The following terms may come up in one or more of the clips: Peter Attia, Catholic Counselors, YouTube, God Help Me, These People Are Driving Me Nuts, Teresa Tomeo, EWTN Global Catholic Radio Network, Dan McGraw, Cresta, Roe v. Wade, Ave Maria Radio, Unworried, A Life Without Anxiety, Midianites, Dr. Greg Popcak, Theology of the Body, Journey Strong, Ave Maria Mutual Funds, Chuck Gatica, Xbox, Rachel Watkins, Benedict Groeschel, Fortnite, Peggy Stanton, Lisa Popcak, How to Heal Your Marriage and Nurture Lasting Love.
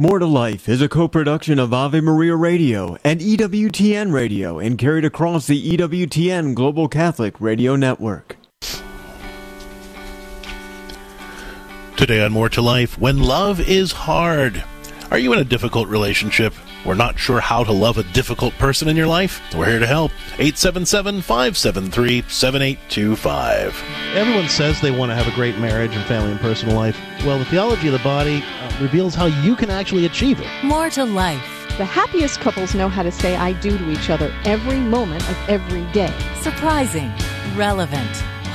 More to Life is a co-production of Ave Maria Radio and EWTN Radio and carried across the EWTN Global Catholic Radio Network. Today on More to Life, when love is hard. Are you in a difficult relationship? We're not sure how to love a difficult person in your life? We're here to help. 877-573-7825. Everyone says they want to have a great marriage and family and personal life. Well, the Theology of the Body reveals how you can actually achieve it. More to Life. The happiest couples know how to say I do to each other every moment of every day. Surprising, relevant,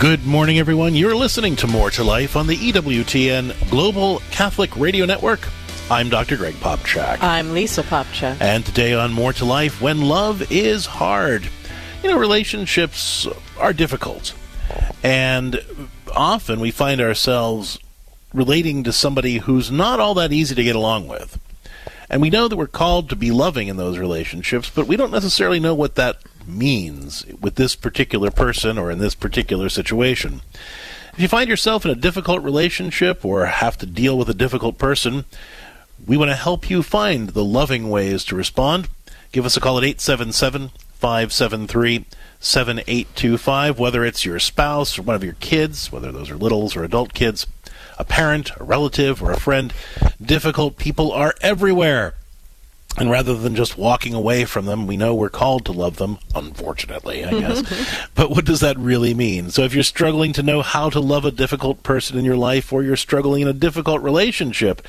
Good morning, everyone. You're listening to More to Life on the EWTN Global Catholic Radio Network. I'm Dr. Greg Popcak. I'm Lisa Popcak. And today on More to Life, when love is hard. You know, relationships are difficult. And often we find ourselves relating to somebody who's not all that easy to get along with. And we know that we're called to be loving in those relationships, but we don't necessarily know what that means with this particular person or in this particular situation. If you find yourself in a difficult relationship or have to deal with a difficult person, we want to help you find the loving ways to respond. Give us a call at 877-573-7825, whether it's your spouse or one of your kids, whether those are littles or adult kids, a parent, a relative, or a friend. Difficult people are everywhere. And rather than just walking away from them, we know we're called to love them, unfortunately, I guess. But what does that really mean? So if you're struggling to know how to love a difficult person in your life, or you're struggling in a difficult relationship,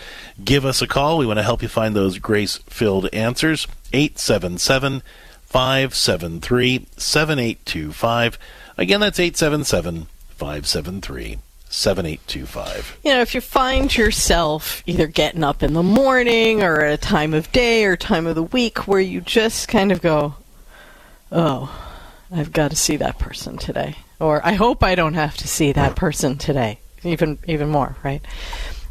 give us a call. We want to help you find those grace-filled answers. 877-573-7825. Again, that's 877-573-7825. 7825. You know, if you find yourself either getting up in the morning or at a time of day or time of the week where you just kind of go, oh, I've got to see that person today. Or I hope I don't have to see that person today. Even more, right?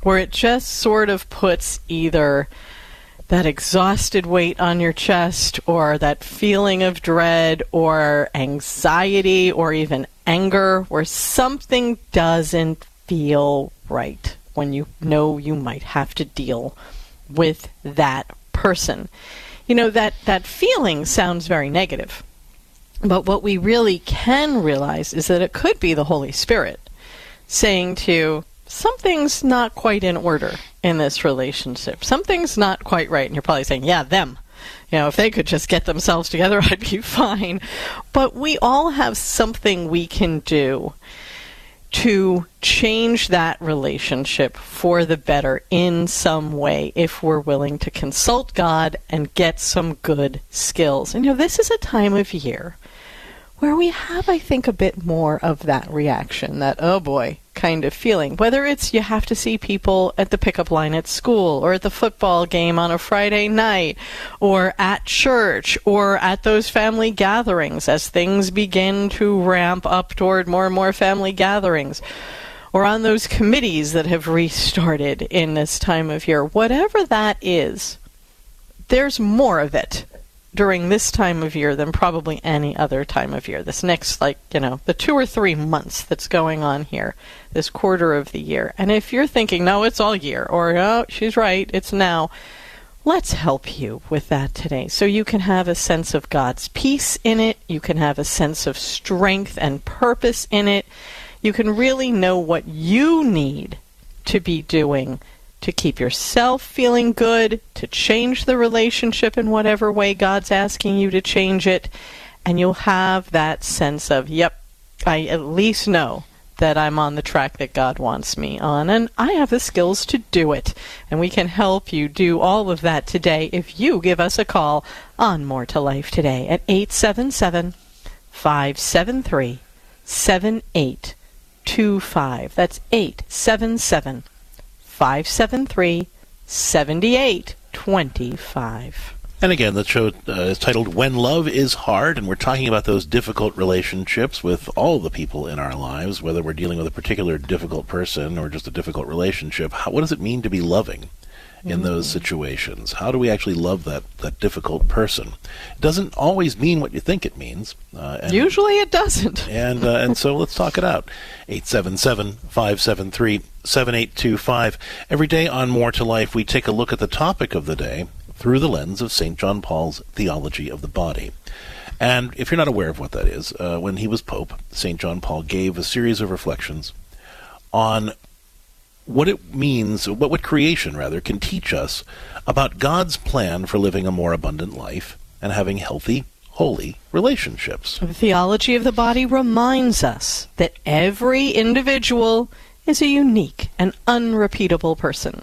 Where it just sort of puts either that exhausted weight on your chest or that feeling of dread or anxiety or even anger, where something doesn't feel right when you know you might have to deal with that person. You know, that feeling sounds very negative, but what we really can realize is that it could be the Holy Spirit saying to you, something's not quite in order in this relationship. Something's not quite right. And you're probably saying, yeah, them. You know, if they could just get themselves together, I'd be fine. But we all have something we can do to change that relationship for the better in some way if we're willing to consult God and get some good skills. And, you know, this is a time of year where we have, I think, a bit more of that reaction, that, oh boy, kind of feeling. Whether it's you have to see people at the pickup line at school or at the football game on a Friday night or at church or at those family gatherings as things begin to ramp up toward more and more family gatherings or on those committees that have restarted in this time of year. Whatever that is, there's more of it during this time of year than probably any other time of year. This next, the 2 or 3 months that's going on here, this quarter of the year. And if you're thinking, no, it's all year, or, oh, she's right, it's now, let's help you with that today. So you can have a sense of God's peace in it. You can have a sense of strength and purpose in it. You can really know what you need to be doing to keep yourself feeling good, to change the relationship in whatever way God's asking you to change it, and you'll have that sense of, yep, I at least know that I'm on the track that God wants me on, and I have the skills to do it. And we can help you do all of that today if you give us a call on More to Life today at 877-573-7825. That's 877-573-7825. 573-7825. And again, the show is titled When Love is Hard, and we're talking about those difficult relationships with all the people in our lives, whether we're dealing with a particular difficult person or just a difficult relationship. What does it mean to be loving in those situations? How do we actually love that difficult person? It doesn't always mean what you think it means. Usually it doesn't. And so let's talk it out. 877-573-7825. Every day on More to Life, we take a look at the topic of the day through the lens of St. John Paul's Theology of the Body. And if you're not aware of what that is, when he was Pope, St. John Paul gave a series of reflections on what it means, what creation, rather, can teach us about God's plan for living a more abundant life and having healthy, holy relationships. The Theology of the Body reminds us that every individual is a unique and unrepeatable person.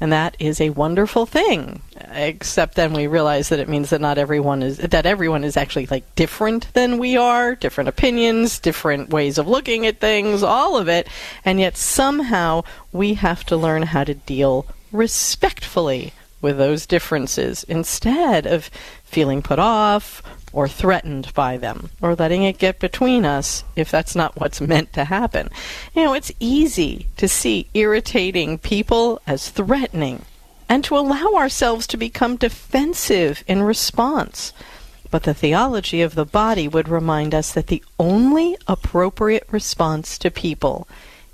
And that is a wonderful thing, except then we realize that it means that everyone is actually like different than we are, different opinions, different ways of looking at things, all of it. And yet somehow we have to learn how to deal respectfully with those differences instead of feeling put off or threatened by them, or letting it get between us if that's not what's meant to happen. You know, it's easy to see irritating people as threatening and to allow ourselves to become defensive in response. But the theology of the body would remind us that the only appropriate response to people,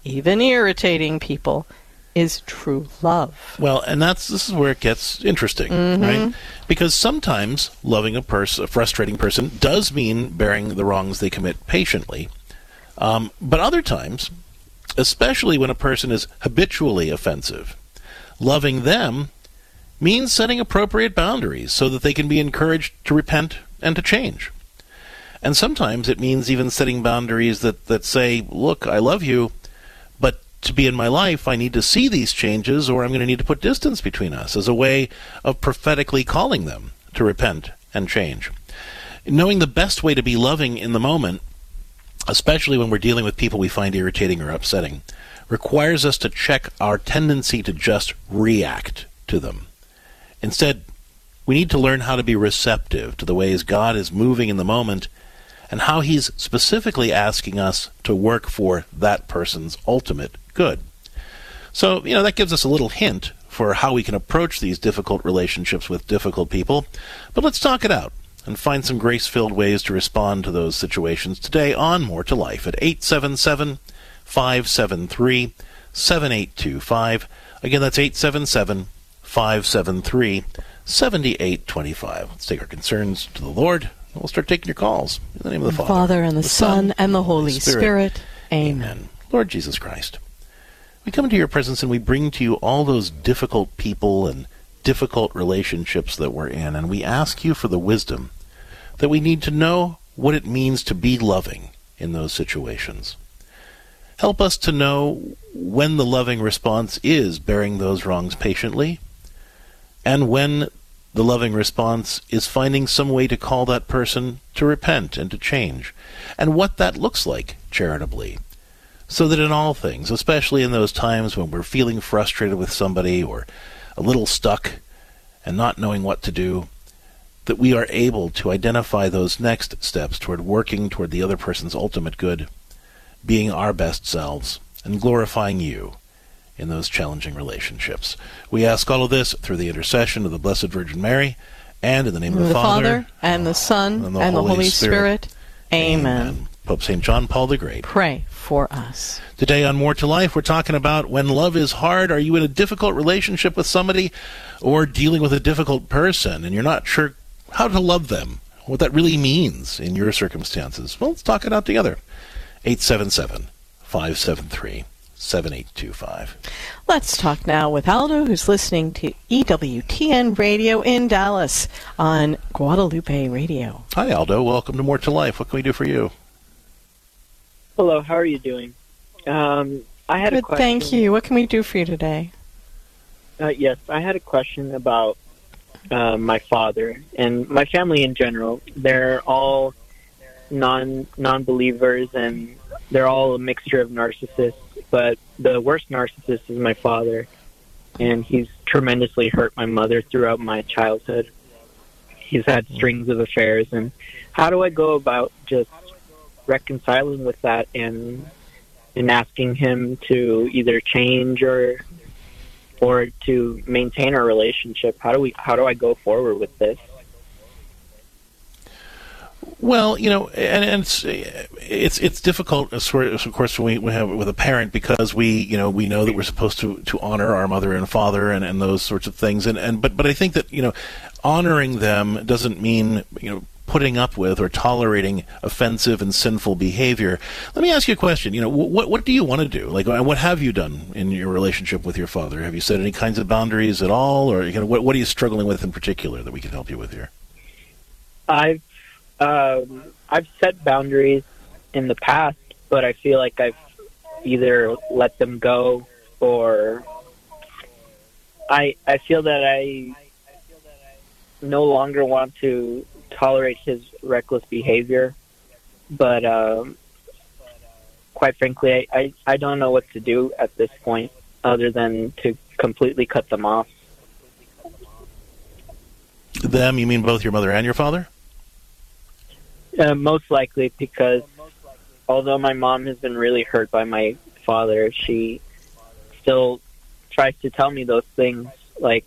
even irritating people, is true love. Well, and this is where it gets interesting, right? Because sometimes loving a frustrating person does mean bearing the wrongs they commit patiently. But other times, especially when a person is habitually offensive, loving them means setting appropriate boundaries so that they can be encouraged to repent and to change. And sometimes it means even setting boundaries that say, look, I love you, but to be in my life, I need to see these changes, or I'm going to need to put distance between us, as a way of prophetically calling them to repent and change. Knowing the best way to be loving in the moment, especially when we're dealing with people we find irritating or upsetting, requires us to check our tendency to just react to them. Instead, we need to learn how to be receptive to the ways God is moving in the moment, and how he's specifically asking us to work for that person's ultimate good. So, that gives us a little hint for how we can approach these difficult relationships with difficult people. But let's talk it out and find some grace-filled ways to respond to those situations today on More to Life at 877-573-7825. Again, that's 877-573-7825. Let's take our concerns to the Lord. We'll start taking your calls. In the name of the Father, and the Son, and the Holy Spirit. Amen. Lord Jesus Christ, we come into your presence and we bring to you all those difficult people and difficult relationships that we're in, and we ask you for the wisdom that we need to know what it means to be loving in those situations. Help us to know when the loving response is bearing those wrongs patiently, and when the loving response is finding some way to call that person to repent and to change, and what that looks like charitably, so that in all things, especially in those times when we're feeling frustrated with somebody or a little stuck and not knowing what to do, that we are able to identify those next steps toward working toward the other person's ultimate good, being our best selves, and glorifying you in those challenging relationships. We ask all of this through the intercession of the Blessed Virgin Mary, and in the name of the Father, and the Son, and the Holy Spirit. Amen. Pope St. John Paul the Great, pray for us. Today on More to Life, we're talking about when love is hard. Are you in a difficult relationship with somebody or dealing with a difficult person, and you're not sure how to love them, what that really means in your circumstances? Well, let's talk it out together. 877-573-7825. Let's talk now with Aldo, who's listening to EWTN Radio in Dallas on Guadalupe Radio. Hi, Aldo. Welcome to More to Life. What can we do for you? Hello. How are you doing? I had a question. Thank you. What can we do for you today? Yes, I had a question about my father and my family in general. They're all non-believers, and they're all a mixture of narcissists. But the worst narcissist is my father, and he's tremendously hurt my mother throughout my childhood. He's had strings of affairs, and how do I go about just reconciling with that and asking him to either change or to maintain our relationship? How do I go forward with this? Well, you know, and it's difficult, of course, when we have it with a parent, because we know that we're supposed to honor our mother and father and those sorts of things, but I think that, you know, honoring them doesn't mean, you know, putting up with or tolerating offensive and sinful behavior. Let me ask you a question. You know, what do you want to do? Like, what have you done in your relationship with your father? Have you set any kinds of boundaries at all, or what are you struggling with in particular that we can help you with here? I've set boundaries in the past, but I feel like I've either let them go, or I feel that I no longer want to tolerate his reckless behavior, but quite frankly, I don't know what to do at this point other than to completely cut them off. Them? You mean both your mother and your father? Most likely, because although my mom has been really hurt by my father, she still tries to tell me those things, like,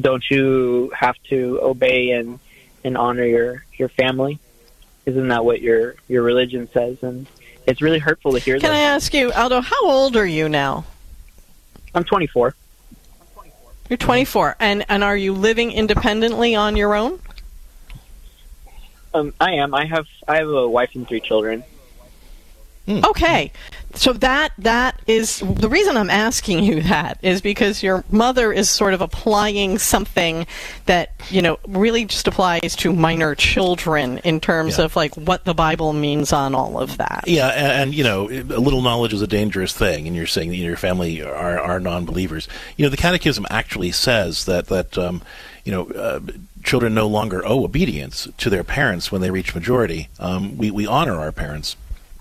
don't you have to obey and honor your family? Isn't that what your religion says? And it's really hurtful to hear that. Can I ask you, Aldo, how old are you now? I'm 24. You're 24. And are you living independently on your own? I am. I have a wife and 3 children. Okay. So that is the reason I'm asking you that, is because your mother is sort of applying something that, you know, really just applies to minor children in terms of, like, what the Bible means on all of that. Yeah, and you know, a little knowledge is a dangerous thing, and you're saying that your family are non-believers. You know, the Catechism actually says that you know, children no longer owe obedience to their parents when they reach majority. We honor our parents.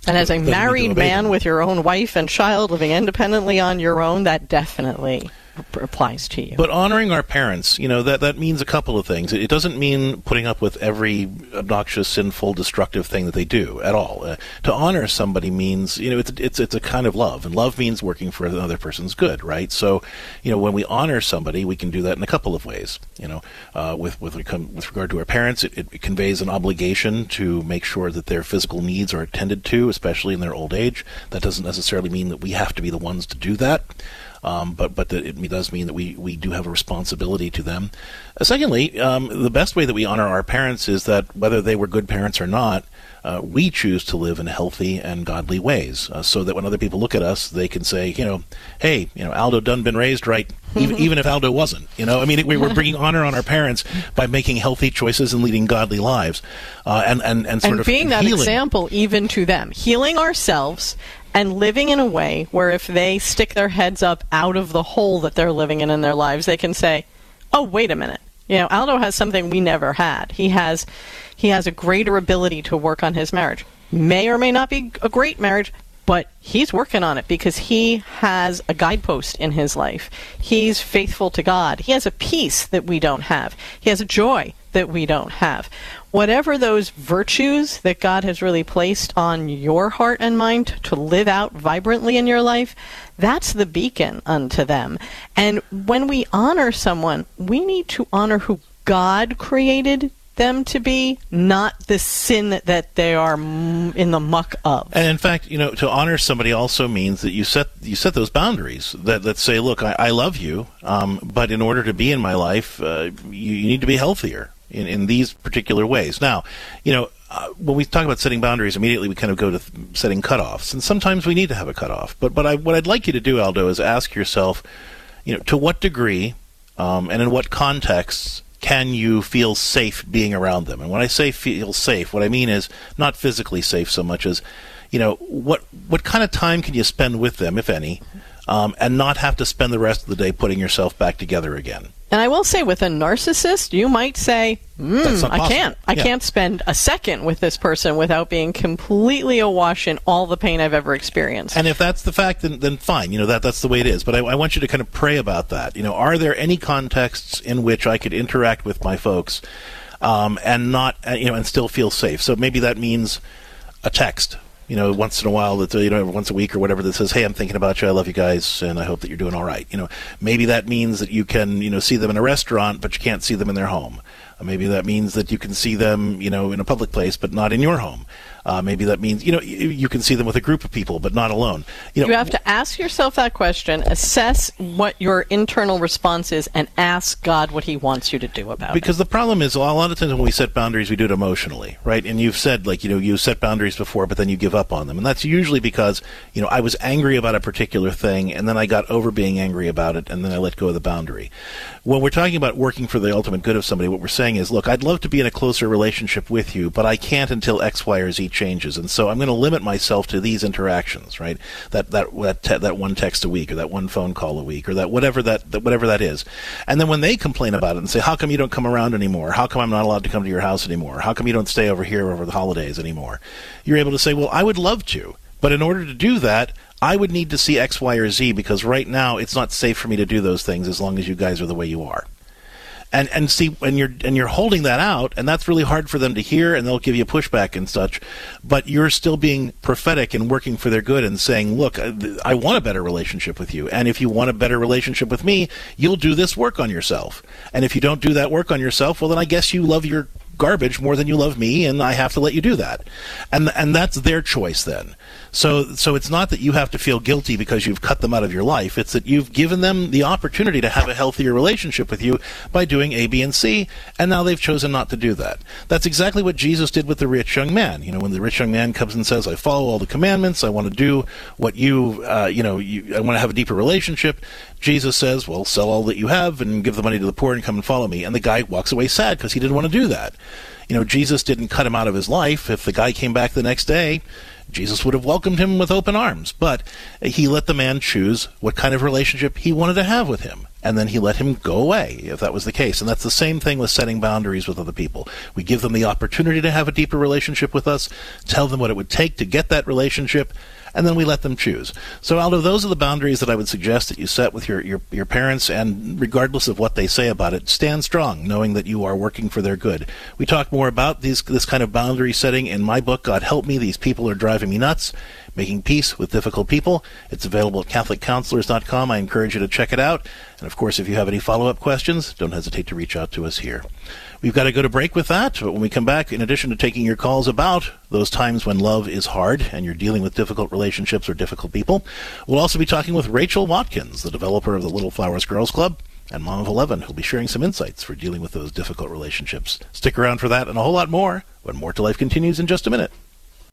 And as a married man with your own wife and child living independently on your own, that definitely applies to you. But honoring our parents, you know, that means a couple of things. It doesn't mean putting up with every obnoxious, sinful, destructive thing that they do at all. To honor somebody means, you know, it's a kind of love, and love means working for another person's good, right? So, you know, when we honor somebody, we can do that in a couple of ways. You know, with regard to our parents, it conveys an obligation to make sure that their physical needs are attended to, especially in their old age. That doesn't necessarily mean that we have to be the ones to do that. But that it does mean that we do have a responsibility to them. Secondly, the best way that we honor our parents is that whether they were good parents or not, we choose to live in healthy and godly ways, so that when other people look at us, they can say, you know, hey, you know, Aldo done been raised right, even if Aldo wasn't. You know, I mean, we're bringing honor on our parents by making healthy choices and leading godly lives, and being that example even to them, healing ourselves. And living in a way where if they stick their heads up out of the hole that they're living in their lives, they can say, oh, wait a minute. You know, Aldo has something we never had. He has a greater ability to work on his marriage. May or may not be a great marriage, but he's working on it because he has a guidepost in his life. He's faithful to God. He has a peace that we don't have. He has a joy that we don't have. Whatever those virtues that God has really placed on your heart and mind to live out vibrantly in your life, that's the beacon unto them. And when we honor someone, we need to honor who God created them to be, not the sin that they are in the muck of. And in fact, you know, to honor somebody also means that you set those boundaries that say, look, I love you, but in order to be in my life, you need to be healthier in these particular ways. Now, you know, when we talk about setting boundaries, immediately we kind of go to setting cutoffs, and sometimes we need to have a cutoff. But what I'd like you to do, Aldo, is ask yourself, you know, to what degree and in what contexts can you feel safe being around them? And when I say feel safe, what I mean is not physically safe so much as, you know, what kind of time can you spend with them, if any? and not have to spend the rest of the day putting yourself back together again. And I will say, with a narcissist, you might say, I can't spend a second with this person without being completely awash in all the pain I've ever experienced. And if that's the fact, then fine. You know, that's the way it is. But I want you to kind of pray about that. You know, are there any contexts in which I could interact with my folks and not, you know, and still feel safe? So maybe that means a text. You know, once in a while, that, you know, once a week or whatever, that says, "Hey, I'm thinking about you. I love you guys, and I hope that you're doing all right." You know, maybe that means that you can, you know, see them in a restaurant, but you can't see them in their home. Maybe that means that you can see them, you know, in a public place, but not in your home. Maybe that means, you know, you can see them with a group of people, but not alone. You know, you have to ask yourself that question, assess what your internal response is, and ask God what He wants you to do about it. Because the problem is, a lot of times when we set boundaries, we do it emotionally, right? And you've said, like, you know, you set boundaries before, but then you give up on them. And that's usually because, you know, I was angry about a particular thing, and then I got over being angry about it, and then I let go of the boundary. When we're talking about working for the ultimate good of somebody, what we're saying is, look, I'd love to be in a closer relationship with you, but I can't until X, Y, or Z changes, and so I'm going to limit myself to these interactions, right? That one text a week, or that one phone call a week, or that whatever that is. And then when they complain about it and say, "How come you don't come around anymore? How come I'm not allowed to come to your house anymore? How come you don't stay over here over the holidays anymore?" You're able to say, "Well, I would love to, but in order to do that, I would need to see X, Y, or Z, because right now it's not safe for me to do those things as long as you guys are the way you are." And see, and you're holding that out, and that's really hard for them to hear, and they'll give you pushback and such, but you're still being prophetic and working for their good and saying, "Look, I want a better relationship with you, and if you want a better relationship with me, you'll do this work on yourself. And if you don't do that work on yourself, well, then I guess you love your garbage more than you love me, and I have to let you do that." And that's their choice then. So it's not that you have to feel guilty because you've cut them out of your life. It's that you've given them the opportunity to have a healthier relationship with you by doing A, B, and C, and now they've chosen not to do that. That's exactly what Jesus did with the rich young man. You know, when the rich young man comes and says, "I follow all the commandments. I want to do what you, I want to have a deeper relationship." Jesus says, "Well, sell all that you have and give the money to the poor and come and follow me." And the guy walks away sad because he didn't want to do that. You know, Jesus didn't cut him out of his life. If the guy came back the next day, Jesus would have welcomed him with open arms, but he let the man choose what kind of relationship he wanted to have with him, and then he let him go away if that was the case. And that's the same thing with setting boundaries with other people. We give them the opportunity to have a deeper relationship with us, tell them what it would take to get that relationship, and then we let them choose. So, Aldo, those are the boundaries that I would suggest that you set with your parents, and regardless of what they say about it, stand strong, knowing that you are working for their good. We talk more about this kind of boundary setting in my book, God Help Me, These People Are Driving Me Nuts, Making Peace with Difficult People. It's available at CatholicCounselors.com. I encourage you to check it out. And, of course, if you have any follow-up questions, don't hesitate to reach out to us here. We've got to go to break with that, but when we come back, in addition to taking your calls about those times when love is hard and you're dealing with difficult relationships or difficult people, we'll also be talking with Rachel Watkins, the developer of the Little Flowers Girls Club and mom of 11, who'll be sharing some insights for dealing with those difficult relationships. Stick around for that and a whole lot more when More to Life continues in just a minute.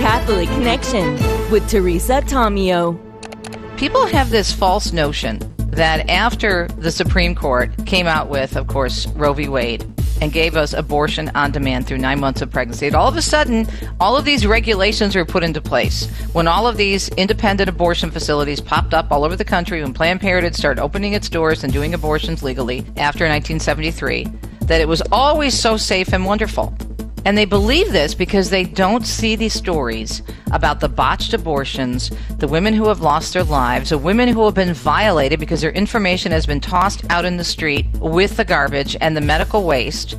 Catholic Connection with Teresa Tomeo. People have this false notion that after the Supreme Court came out with, of course, Roe v. Wade and gave us abortion on demand through 9 months of pregnancy, all of a sudden, all of these regulations were put into place. When all of these independent abortion facilities popped up all over the country, when Planned Parenthood started opening its doors and doing abortions legally after 1973, that it was always so safe and wonderful. And they believe this because they don't see these stories about the botched abortions, the women who have lost their lives, the women who have been violated because their information has been tossed out in the street with the garbage and the medical waste,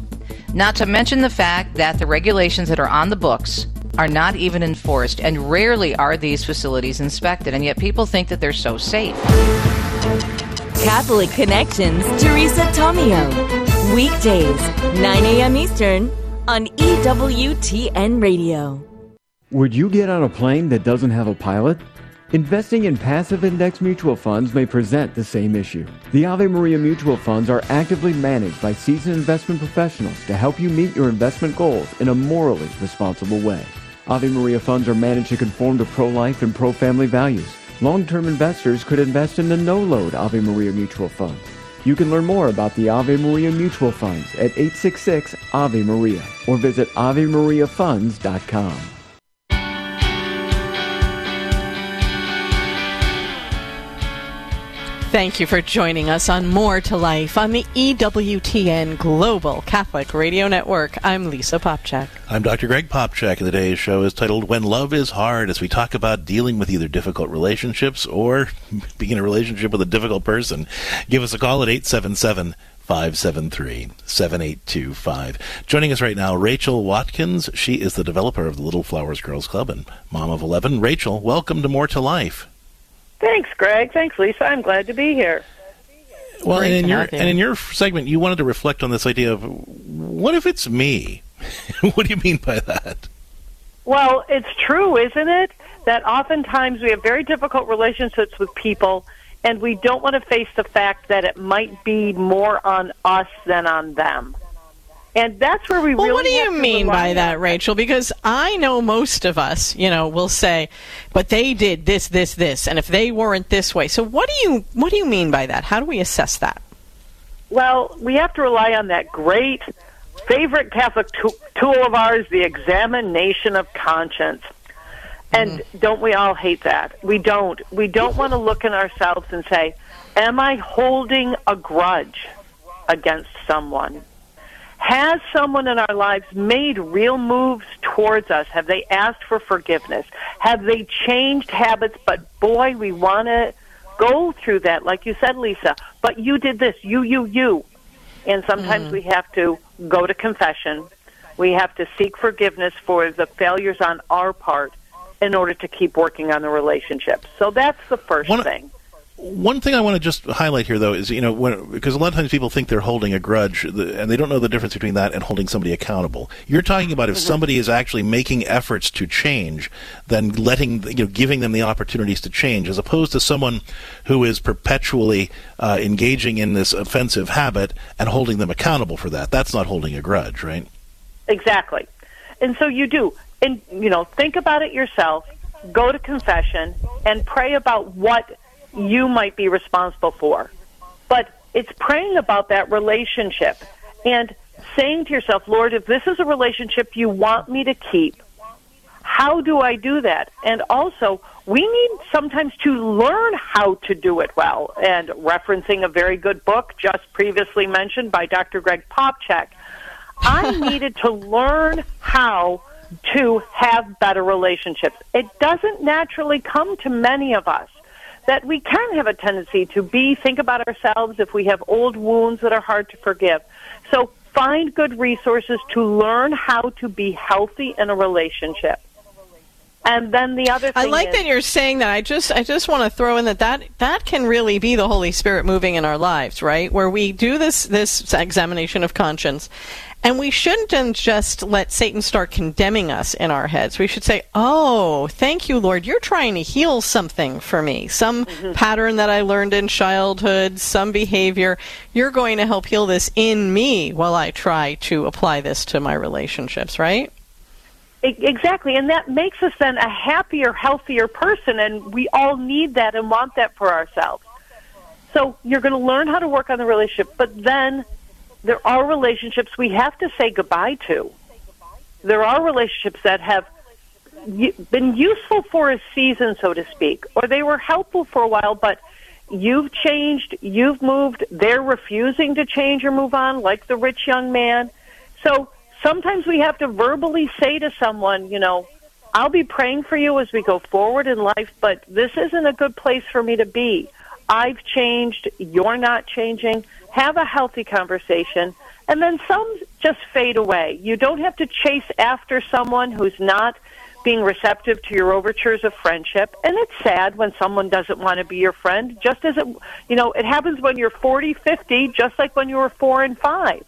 not to mention the fact that the regulations that are on the books are not even enforced, and rarely are these facilities inspected, and yet people think that they're so safe. Catholic Connections, Teresa Tomeo, weekdays, 9 a.m. Eastern, on EWTN Radio. Would you get on a plane that doesn't have a pilot? Investing in passive index mutual funds may present the same issue. The Ave Maria Mutual Funds are actively managed by seasoned investment professionals to help you meet your investment goals in a morally responsible way. Ave Maria funds are managed to conform to pro-life and pro-family values. Long-term investors could invest in the no-load Ave Maria Mutual Funds. You can learn more about the Ave Maria Mutual Funds at 866-Ave Maria or visit AveMariaFunds.com. Thank you for joining us on More to Life on the EWTN Global Catholic Radio Network. I'm Lisa Popcak. I'm Dr. Greg Popcak, and today's show is titled When Love is Hard, as we talk about dealing with either difficult relationships or being in a relationship with a difficult person. Give us a call at 877-573-7825. Joining us right now, Rachel Watkins. She is the developer of the Little Flowers Girls Club and mom of 11. Rachel, welcome to More to Life. Thanks, Greg. Thanks, Lisa. I'm glad to be here. Well, and in your segment, you wanted to reflect on this idea of, what if it's me? What do you mean by that? Well, it's true, isn't it? That oftentimes we have very difficult relationships with people, and we don't want to face the fact that it might be more on us than on them. And that's where we really. Well, what do you mean by that, Rachel? Because I know most of us, will say, but they did this, this, this, and if they weren't this way. So what do you mean by that? How do we assess that? Well, we have to rely on that great favorite Catholic tool of ours, the examination of conscience. And don't we all hate that? We don't want to look in ourselves and say, am I holding a grudge against someone? Has someone in our lives made real moves towards us? Have they asked for forgiveness? Have they changed habits? But, boy, we want to go through that, like you said, Lisa. But you did this, you. And sometimes we have to go to confession. We have to seek forgiveness for the failures on our part in order to keep working on the relationship. So that's the first thing. One thing I want to just highlight here, though, is, because a lot of times people think they're holding a grudge, and they don't know the difference between that and holding somebody accountable. You're talking about if somebody is actually making efforts to change, then giving them the opportunities to change, as opposed to someone who is perpetually engaging in this offensive habit and holding them accountable for that. That's not holding a grudge, right? Exactly. And so you do. And, think about it yourself, go to confession, and pray about what you might be responsible for. But it's praying about that relationship and saying to yourself, Lord, if this is a relationship you want me to keep, how do I do that? And also, we need sometimes to learn how to do it well. And referencing a very good book just previously mentioned by Dr. Greg Popcak, I needed to learn how to have better relationships. It doesn't naturally come to many of us. That we can have a tendency to think about ourselves if we have old wounds that are hard to forgive. So find good resources to learn how to be healthy in a relationship. And then the other thing I like is, that you're saying that. I just want to throw in that can really be the Holy Spirit moving in our lives, right? Where we do this examination of conscience. And we shouldn't just let Satan start condemning us in our heads. We should say, oh, thank you, Lord. You're trying to heal something for me, some pattern that I learned in childhood, some behavior. You're going to help heal this in me while I try to apply this to my relationships, right? Exactly. And that makes us then a happier, healthier person. And we all need that and want that for ourselves. So you're going to learn how to work on the relationship, but then there are relationships we have to say goodbye to. There are relationships that have been useful for a season, so to speak, or they were helpful for a while, but you've changed, you've moved, they're refusing to change or move on, like the rich young man. So sometimes we have to verbally say to someone, I'll be praying for you as we go forward in life, but this isn't a good place for me to be. I've changed, you're not changing. Have a healthy conversation, and then some just fade away. You don't have to chase after someone who's not being receptive to your overtures of friendship, and it's sad when someone doesn't want to be your friend, just as it happens when you're 40, 50, just like when you were 4 and 5.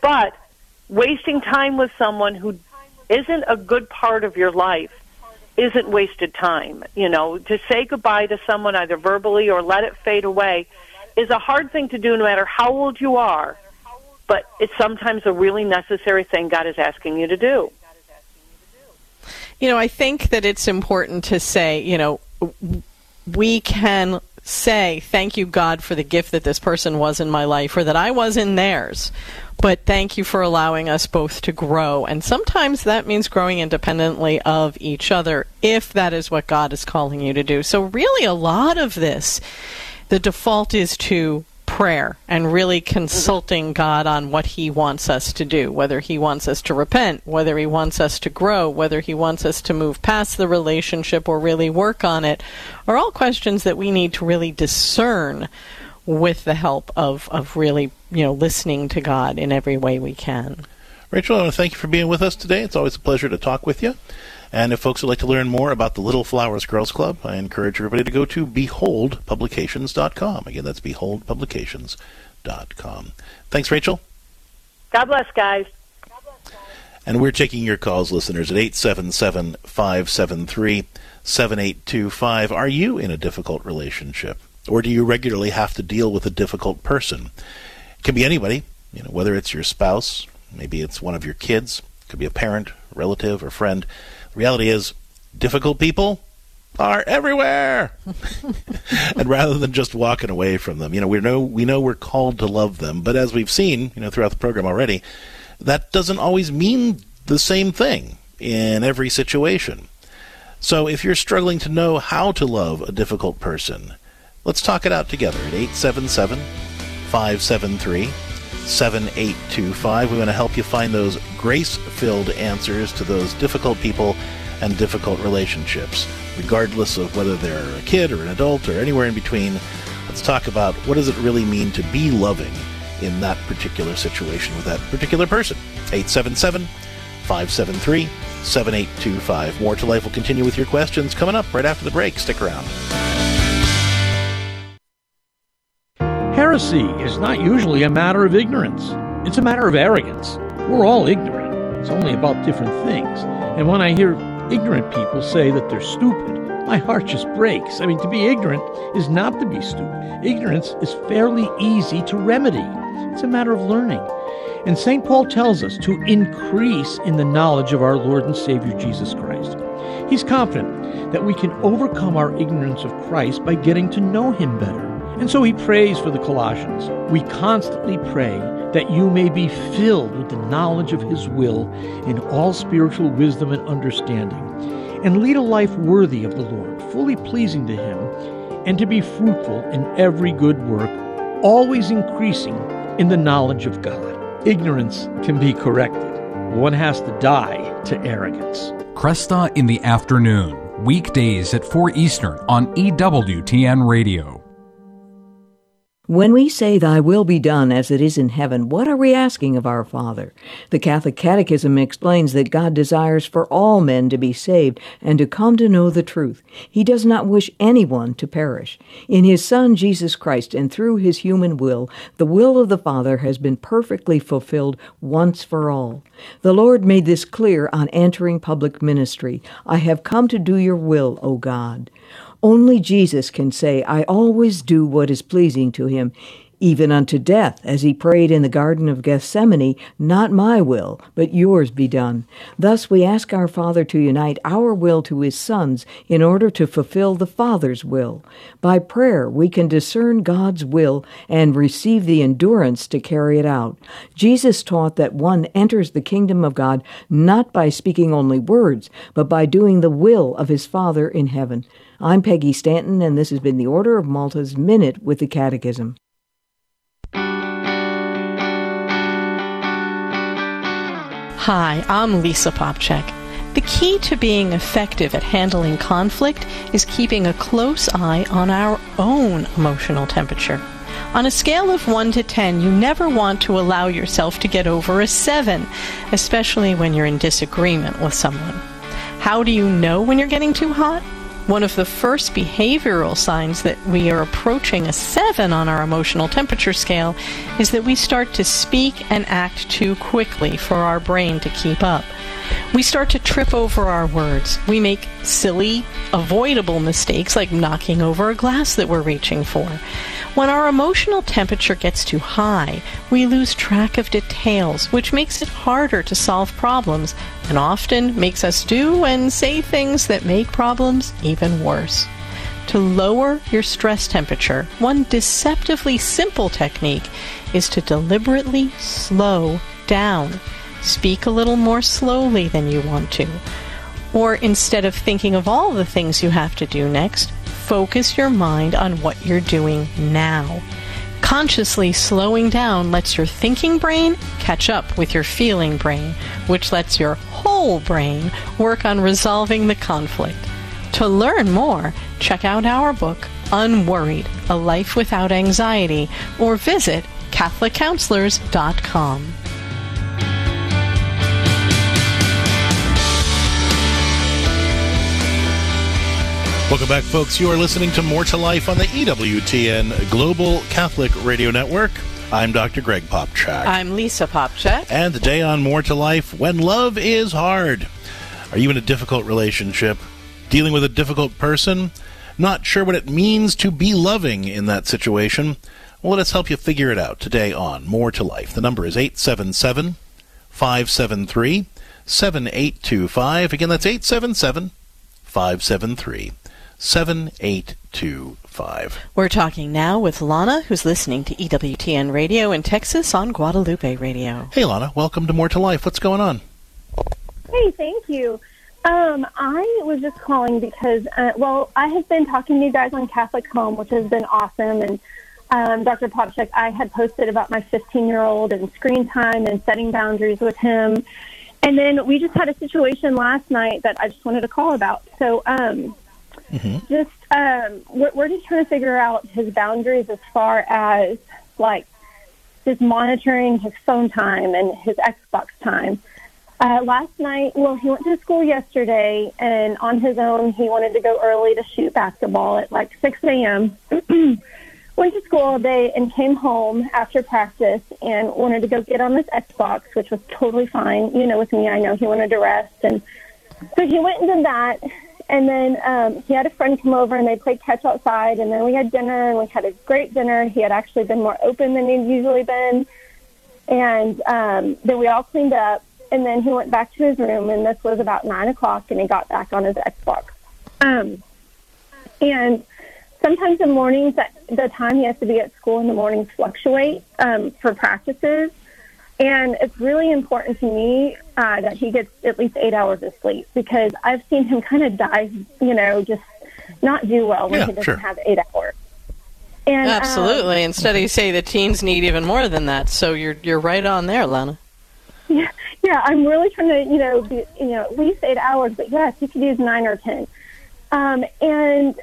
But wasting time with someone who isn't a good part of your life isn't wasted time. You know, to say goodbye to someone either verbally or let it fade away is a hard thing to do no matter how old you are, but it's sometimes a really necessary thing God is asking you to do. You know, I think that it's important to say, you know, we can say, thank you, God, for the gift that this person was in my life or that I was in theirs. But thank you for allowing us both to grow. And sometimes that means growing independently of each other, if that is what God is calling you to do. So really a lot of this, the default is to prayer and really consulting God on what he wants us to do, whether he wants us to repent, whether he wants us to grow, whether he wants us to move past the relationship or really work on it, are all questions that we need to really discern with the help of really, you know, listening to God in every way we can. Rachel, I want to thank you for being with us today. It's always a pleasure to talk with you. And if folks would like to learn more about the Little Flowers Girls Club, I encourage everybody to go to beholdpublications.com. Again, that's beholdpublications.com. Thanks, Rachel. God bless, guys. And we're taking your calls, listeners, at 877-573-7825. Are you in a difficult relationship? Or do you regularly have to deal with a difficult person? It can be anybody, you know, whether it's your spouse, maybe it's one of your kids, it could be a parent, relative, or friend. The reality is, difficult people are everywhere. And rather than just walking away from them, you know, we know we're called to love them, but as we've seen, you know, throughout the program already, that doesn't always mean the same thing in every situation. So if you're struggling to know how to love a difficult person, let's talk it out together at 877-573-7825. We want to help you find those grace-filled answers to those difficult people and difficult relationships, regardless of whether they're a kid or an adult or anywhere in between. Let's talk about what does it really mean to be loving in that particular situation with that particular person. 877-573-7825. More to Life will continue with your questions coming up right after the break. Stick around. Heresy is not usually a matter of ignorance. It's a matter of arrogance. We're all ignorant. It's only about different things. And when I hear ignorant people say that they're stupid, my heart just breaks. I mean, to be ignorant is not to be stupid. Ignorance is fairly easy to remedy. It's a matter of learning. And St. Paul tells us to increase in the knowledge of our Lord and Savior Jesus Christ. He's confident that we can overcome our ignorance of Christ by getting to know him better. And so he prays for the Colossians. We constantly pray that you may be filled with the knowledge of his will in all spiritual wisdom and understanding, and lead a life worthy of the Lord, fully pleasing to him, and to be fruitful in every good work, always increasing in the knowledge of God. Ignorance can be corrected. One has to die to arrogance. Cresta in the afternoon, weekdays at 4 Eastern on EWTN Radio. When we say, "Thy will be done as it is in heaven," what are we asking of our Father? The Catholic Catechism explains that God desires for all men to be saved and to come to know the truth. He does not wish anyone to perish. In his Son, Jesus Christ, and through his human will, the will of the Father has been perfectly fulfilled once for all. The Lord made this clear on entering public ministry. "I have come to do your will, O God." Only Jesus can say, "I always do what is pleasing to him," even unto death, as he prayed in the Garden of Gethsemane, "Not my will, but yours be done." Thus we ask our Father to unite our will to his Son's in order to fulfill the Father's will. By prayer, we can discern God's will and receive the endurance to carry it out. Jesus taught that one enters the kingdom of God not by speaking only words, but by doing the will of his Father in heaven. I'm Peggy Stanton, and this has been the Order of Malta's Minute with the Catechism. Hi, I'm Lisa Popcak. The key to being effective at handling conflict is keeping a close eye on our own emotional temperature. On a scale of 1 to 10, you never want to allow yourself to get over a 7, especially when you're in disagreement with someone. How do you know when you're getting too hot? one of the first behavioral signs that we are approaching a 7 on our emotional temperature scale is that we start to speak and act too quickly for our brain to keep up. We start to trip over our words. We make silly, avoidable mistakes like knocking over a glass that we're reaching for. When our emotional temperature gets too high, we lose track of details, which makes it harder to solve problems and often makes us do and say things that make problems even worse. To lower your stress temperature, one deceptively simple technique is to deliberately slow down. Speak a little more slowly than you want to. Or instead of thinking of all the things you have to do next, focus your mind on what you're doing now. Consciously slowing down lets your thinking brain catch up with your feeling brain, which lets your whole brain work on resolving the conflict. To learn more, check out our book, Unworried, A Life Without Anxiety, or visit CatholicCounselors.com. Welcome back, folks. You are listening to More to Life on the EWTN Global Catholic Radio Network. I'm Dr. Greg Popcak. I'm Lisa Popcak. And today on More to Life, when love is hard. Are you in a difficult relationship? Dealing with a difficult person? Not sure what it means to be loving in that situation? Well, let us help you figure it out today on More to Life. The number is 877-573-7825. Again, that's 877-573-7825. 7825. We're talking now with Lana, who's listening to EWTN Radio in Texas on Guadalupe Radio. Hey, Lana. Welcome to More to Life. What's going on? Hey, thank you. I was just calling because, I have been talking to you guys on Catholic Home, which has been awesome. And Dr. Popcak, I had posted about my 15-year-old and screen time and setting boundaries with him. And then we just had a situation last night that I just wanted to call about. So, we're just trying to figure out his boundaries as far as, like, just monitoring his phone time and his Xbox time. Last night, he went to school yesterday, and on his own, he wanted to go early to shoot basketball at, 6 a.m. Went to school all day and came home after practice and wanted to go get on this Xbox, which was totally fine. You know, with me, I know he wanted to rest. And so he went into that. And then he had a friend come over, and they played catch outside, and then we had dinner, and we had a great dinner. He had actually been more open than he'd usually been. And then we all cleaned up, and then he went back to his room, and this was about 9 o'clock, and he got back on his Xbox. And sometimes the mornings, the time he has to be at school in the mornings fluctuate for practices. And it's really important to me that he gets at least 8 hours of sleep, because I've seen him kind of die, just not do well when he doesn't have 8 hours. And, absolutely. Instead, you say the teens need even more than that. So you're right on there, Lana. Yeah. I'm really trying to, be at least 8 hours. But yes, you could use 9 or 10. And it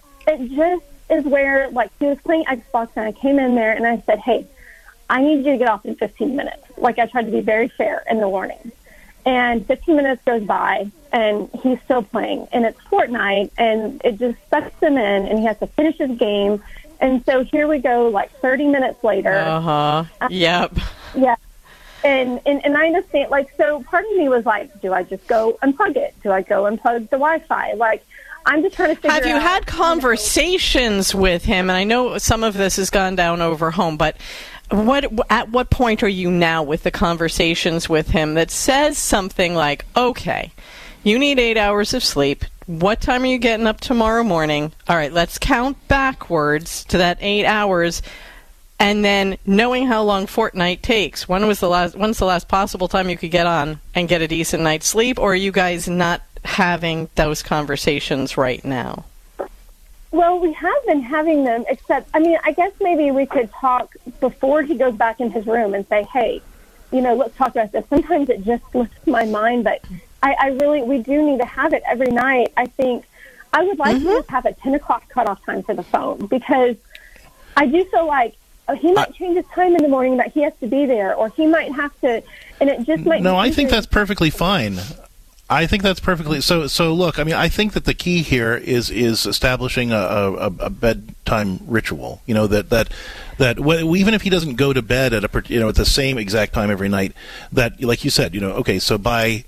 just is where, he was playing Xbox, and I came in there and I said, hey, I need you to get off in 15 minutes. I tried to be very fair in the warning. And 15 minutes goes by, and he's still playing. And it's Fortnite, and it just sucks him in, and he has to finish his game. And so here we go, 30 minutes later. Yep. Yeah. And I understand, so part of me was do I just go unplug it? Do I go unplug the Wi-Fi? I'm just trying to figure out. Have you had conversations with him? And I know some of this has gone down over home, but at what point are you now with the conversations with him that says something like, okay, you need 8 hours of sleep. What time are you getting up tomorrow morning? All right, let's count backwards to that 8 hours. And then knowing how long Fortnite takes, when's the last possible time you could get on and get a decent night's sleep? Or are you guys not having those conversations right now? Well, we have been having them, except, I guess maybe we could talk before he goes back in his room and say, hey, let's talk about this. Sometimes it just slips my mind, but we do need to have it every night. I think I would like to just have a 10 o'clock cutoff time for the phone, because I do feel he might change his time in the morning, that he has to be there, or he might have to, and it just might. No, I think that's perfectly fine. I think that's perfectly so. So look, I mean, I think that the key here is establishing a bedtime ritual. You know, that even if he doesn't go to bed at at the same exact time every night, that, like you said, okay, so by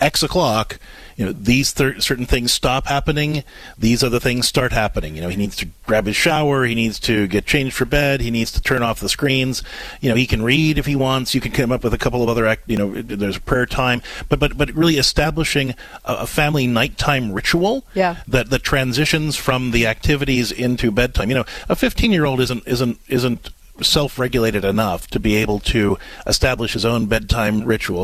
X o'clock, these certain things stop happening. These other things start happening. He needs to grab his shower. He needs to get changed for bed. He needs to turn off the screens. He can read if he wants. You can come up with a couple of other there's prayer time. But really establishing a family nighttime ritual that transitions from the activities into bedtime. A 15-year-old isn't self-regulated enough to be able to establish his own bedtime ritual.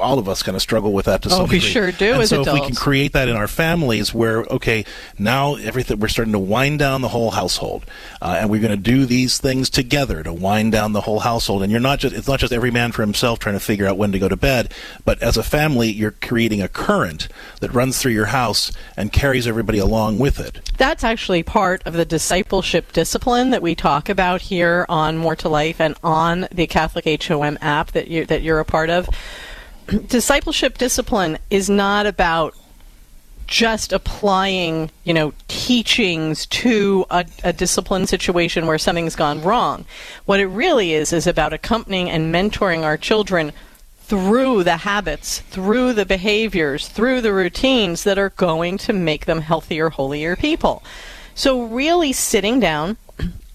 All of us kind of struggle with that to some degree. Oh, we sure do as adults. And so if we can create that in our families where, okay, now everything, we're starting to wind down the whole household, and we're going to do these things together to wind down the whole household. And it's not just every man for himself trying to figure out when to go to bed, but as a family, you're creating a current that runs through your house and carries everybody along with it. That's actually part of the discipleship discipline that we talk about here on More to Life and on the Catholic HOM app that you're a part of. Discipleship discipline is not about just applying, teachings to a discipline situation where something's gone wrong. What it really is about accompanying and mentoring our children through the habits, through the behaviors, through the routines that are going to make them healthier, holier people. So really sitting down,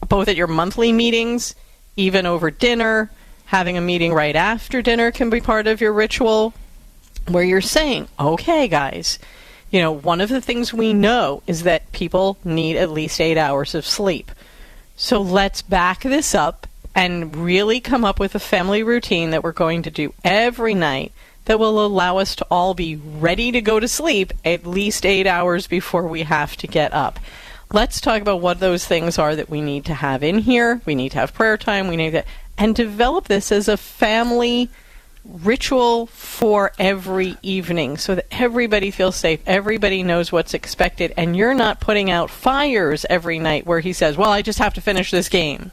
both at your monthly meetings, even over dinner, having a meeting right after dinner can be part of your ritual, where you're saying, okay, guys, one of the things we know is that people need at least 8 hours of sleep. So let's back this up and really come up with a family routine that we're going to do every night that will allow us to all be ready to go to sleep at least 8 hours before we have to get up. Let's talk about what those things are that we need to have in here. We need to have prayer time. We need that, and develop this as a family ritual for every evening so that everybody feels safe, everybody knows what's expected, and you're not putting out fires every night where he says, well, I just have to finish this game.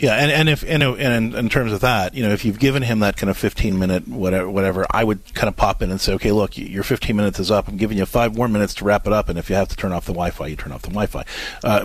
Yeah, and in terms of that, if you've given him that kind of 15-minute whatever, I would kind of pop in and say, okay, look, your 15 minutes is up. I'm giving you 5 more minutes to wrap it up, and if you have to turn off the Wi-Fi, you turn off the Wi-Fi.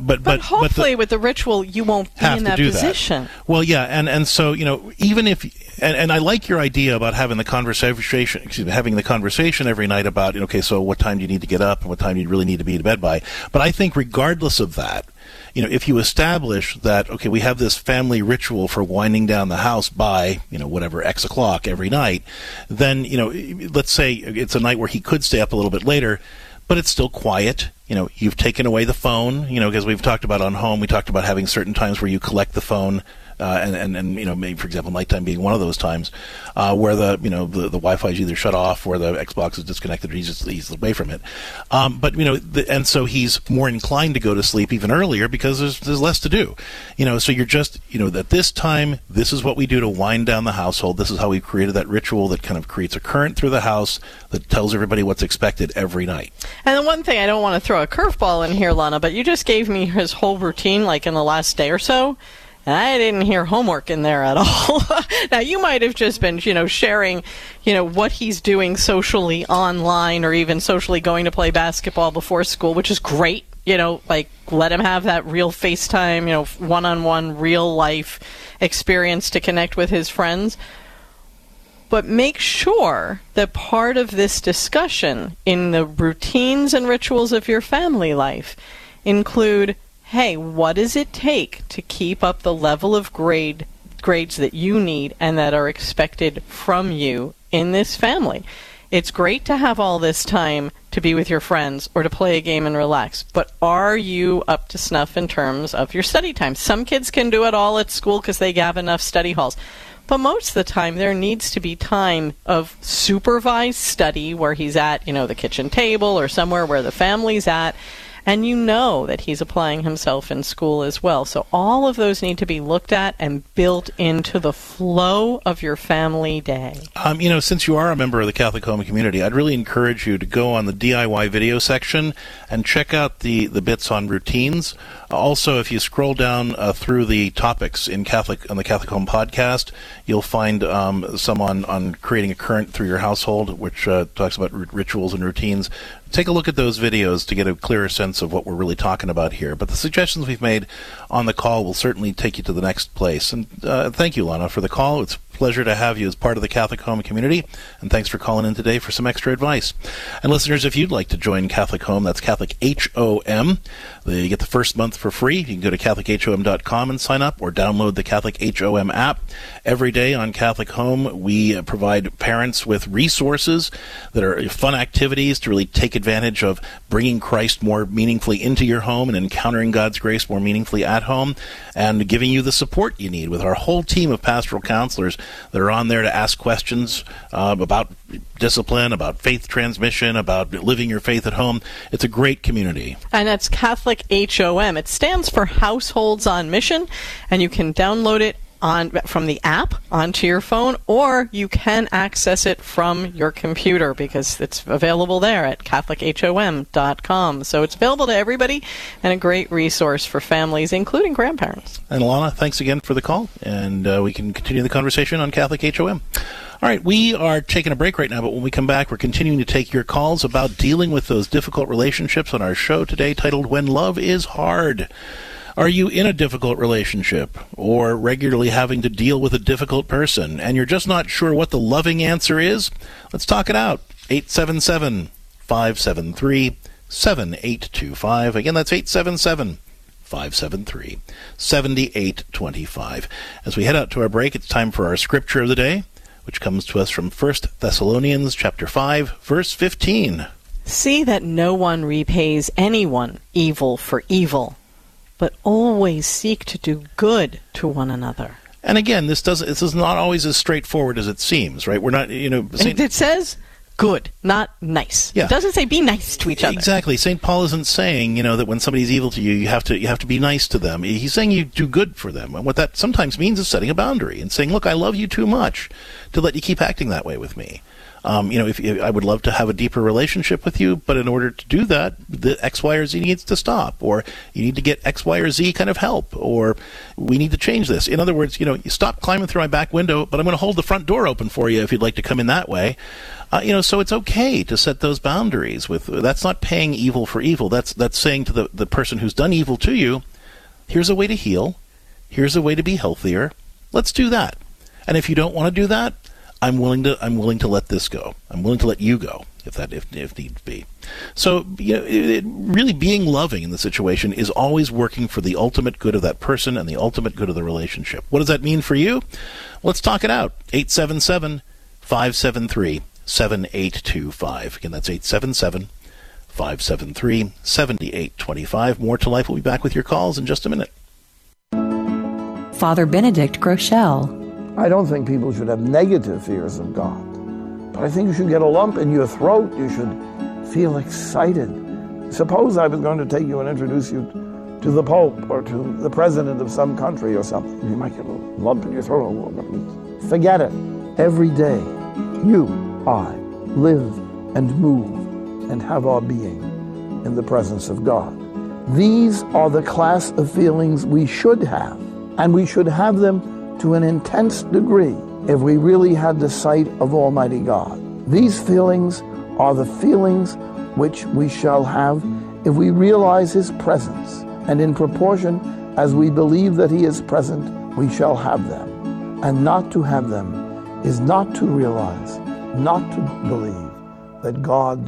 But hopefully with the ritual, you won't be in that position. That. Well, yeah, and so even if and I like your idea about having the conversation. Excuse me, having the conversation every night about okay, so what time do you need to get up and what time do you really need to be to bed by? But I think regardless of that, if you establish that, okay, we have this family ritual for winding down the house by, whatever, X o'clock every night, then, let's say it's a night where he could stay up a little bit later, but it's still quiet. You've taken away the phone, because we've talked about on home, we talked about having certain times where you collect the phone. And maybe, for example, nighttime being one of those times where the Wi-Fi is either shut off or the Xbox is disconnected, or he's away from it. And so he's more inclined to go to sleep even earlier because there's less to do. So you're just at this time, this is what we do to wind down the household. This is how we've created that ritual that kind of creates a current through the house that tells everybody what's expected every night. And the one thing, I don't want to throw a curveball in here, Lana, but you just gave me his whole routine like in the last day or so. I didn't hear homework in there at all. Now, you might have just been, sharing, what he's doing socially online or even socially going to play basketball before school, which is great. Let him have that real FaceTime, one-on-one real life experience to connect with his friends. But make sure that part of this discussion in the routines and rituals of your family life include, hey, what does it take to keep up the level of grades that you need and that are expected from you in this family? It's great to have all this time to be with your friends or to play a game and relax, but are you up to snuff in terms of your study time? Some kids can do it all at school because they have enough study halls. But most of the time, there needs to be time of supervised study where he's at, the kitchen table or somewhere where the family's at, And you know that he's applying himself in school as well. So all of those need to be looked at and built into the flow of your family day. You know, since you are a member of the Catholic Home community, I'd really encourage you to go on the DIY video section and check out the bits on routines. Also, if you scroll down through the topics on the Catholic Home podcast, you'll find some on creating a current through your household, which talks about rituals and routines. Take a look at those videos to get a clearer sense of what we're really talking about here. But the suggestions we've made on the call will certainly take you to the next place. And thank you, Lana, for the call. It's a pleasure to have you as part of the Catholic Home community. And thanks for calling in today for some extra advice. And listeners, if you'd like to join Catholic Home, that's Catholic H-O-M. You get the first month for free. You can go to CatholicHOM.com and sign up, or download the Catholic HOM app. Every day on Catholic Home, we provide parents with resources that are fun activities to really take advantage of bringing Christ more meaningfully into your home and encountering God's grace more meaningfully at home, and giving you the support you need with our whole team of pastoral counselors that are on there to ask questions about discipline, about faith transmission, about living your faith at home. It's a great community. And that's Catholic HOM. It stands for Households on Mission, and you can download it from the app onto your phone, or you can access it from your computer because it's available there at CatholicHOM.com. So it's available to everybody and a great resource for families, including grandparents. And Lana, thanks again for the call, and we can continue the conversation on Catholic HOM. All right, we are taking a break right now, but when we come back, we're continuing to take your calls about dealing with those difficult relationships on our show today titled When Love Is Hard. Are you in a difficult relationship or regularly having to deal with a difficult person, and you're just not sure what the loving answer is? Let's talk it out. 877-573-7825. Again, that's 877-573-7825. As we head out to our break, it's time for our scripture of the day, which comes to us from 1 Thessalonians chapter 5, verse 15. See that no one repays anyone evil for evil, but always seek to do good to one another. And again, this is not always as straightforward as it seems, right? We're not, it says good, not nice. Yeah. It doesn't say be nice to each other. Exactly. St. Paul isn't saying, that when somebody's evil to you, you have to be nice to them. He's saying you do good for them. And what that sometimes means is setting a boundary and saying, look, I love you too much to let you keep acting that way with me. If I would love to have a deeper relationship with you, but in order to do that, the X, Y, or Z needs to stop, or you need to get X, Y, or Z kind of help, or we need to change this. In other words, you stop climbing through my back window, but I'm going to hold the front door open for you if you'd like to come in that way. So it's okay to set those boundaries. That's not paying evil for evil. That's saying to the person who's done evil to you, here's a way to heal. Here's a way to be healthier. Let's do that. And if you don't want to do that, I'm willing to let this go. I'm willing to let you go if need be. So really being loving in the situation is always working for the ultimate good of that person and the ultimate good of the relationship. What does that mean for you? Let's talk it out. 877-573-7825. Again, that's 877-573-7825. More to Life will be back with your calls in just a minute. Father Benedict Groeschel. I don't think people should have negative fears of God, but I think you should get a lump in your throat. You should feel excited. Suppose I was going to take you and introduce you to the Pope or to the president of some country or something. You might get a lump in your throat. Forget it. Every day, you, I, live and move and have our being in the presence of God. These are the class of feelings we should have, and we should have them to an intense degree if we really had the sight of Almighty God. These feelings are the feelings which we shall have if we realize His presence, and in proportion as we believe that He is present, we shall have them. And not to have them is not to realize, not to believe that God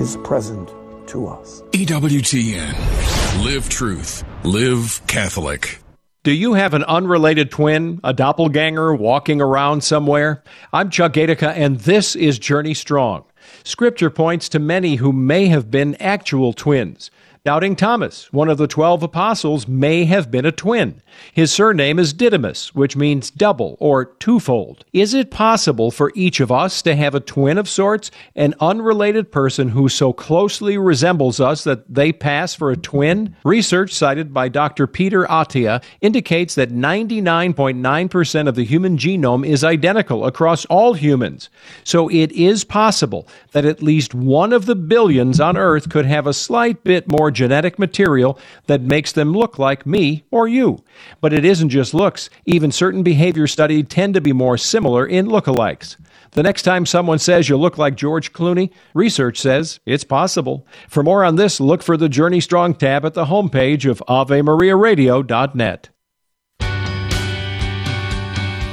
is present to us. EWTN. Live truth. Live Catholic. Do you have an unrelated twin, a doppelganger, walking around somewhere? I'm Chuck Gatica, and this is Journey Strong. Scripture points to many who may have been actual twins. Doubting Thomas, one of the 12 apostles, may have been a twin. His surname is Didymus, which means double or twofold. Is it possible for each of us to have a twin of sorts, an unrelated person who so closely resembles us that they pass for a twin? Research cited by Dr. Peter Attia indicates that 99.9% of the human genome is identical across all humans. So it is possible that at least one of the billions on Earth could have a slight bit more genetic material that makes them look like me or you. But it isn't just looks. Even certain behavior studied tend to be more similar in lookalikes. The next time someone says you look like George Clooney, research says it's possible. For more on this, look for the Journey Strong tab at the homepage of AveMariaRadio.net.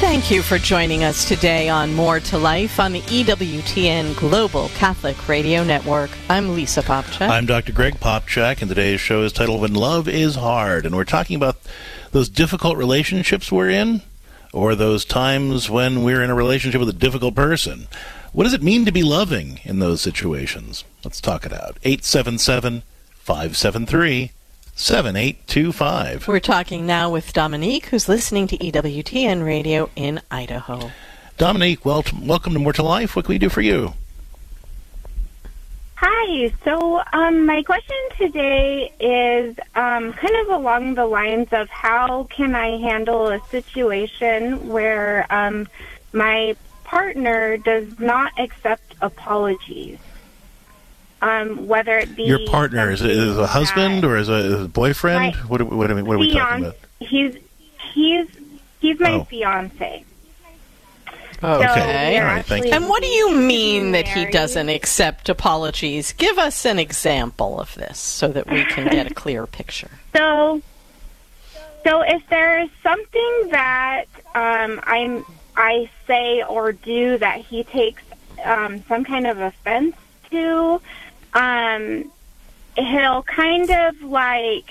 Thank you for joining us today on More to Life on the EWTN Global Catholic Radio Network. I'm Lisa Popcak. I'm Dr. Greg Popcak, and today's show is titled When Love is Hard, and we're talking about those difficult relationships we're in, or those times when we're in a relationship with a difficult person. What does it mean to be loving in those situations? Let's talk it out. 877-573-7825. We're talking now with Dominique, who's listening to EWTN Radio in Idaho. Dominique, welcome to More to Life. What can we do for you? Hi. So my question today is kind of along the lines of how can I handle a situation where my partner does not accept apologies, whether it be... Your partner, is a husband or is a boyfriend? What are we talking about? He's my fiancé. Oh, okay. All right, thank you. And what do you mean that he doesn't accept apologies? Give us an example of this so that we can get a clear picture. So if there's something that I say or do that he takes some kind of offense to, he'll kind of like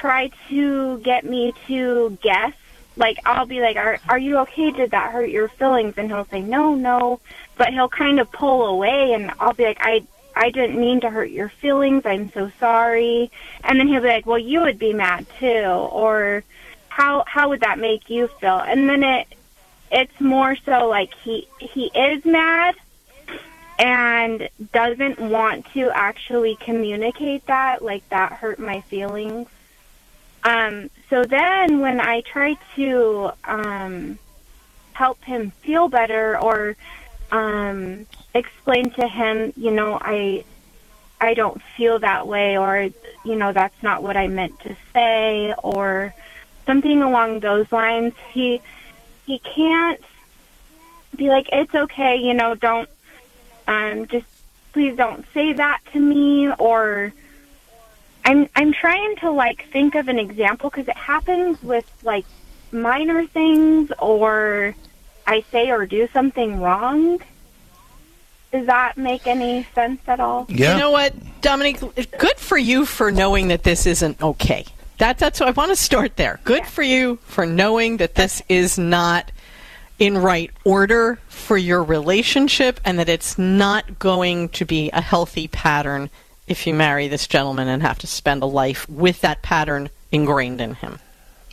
try to get me to guess. Like, I'll be like, are you okay? Did that hurt your feelings? And he'll say, no. But he'll kind of pull away, and I'll be like, I didn't mean to hurt your feelings. I'm so sorry. And then he'll be like, well, you would be mad too. Or how would that make you feel? And then it's more so like he is mad and doesn't want to actually communicate that, like, that hurt my feelings. So then when I try to help him feel better or explain to him, I don't feel that way, or, that's not what I meant to say, or something along those lines, he can't be like, it's okay, don't, just please don't say that to me, or... I'm trying to, think of an example, because it happens with, minor things, or I say or do something wrong. Does that make any sense at all? Yeah. You know what, Dominique? Good for you for knowing that this isn't okay. That's what I want to start there. Good for you for knowing that this is not in right order for your relationship, and that it's not going to be a healthy pattern if you marry this gentleman and have to spend a life with that pattern ingrained in him.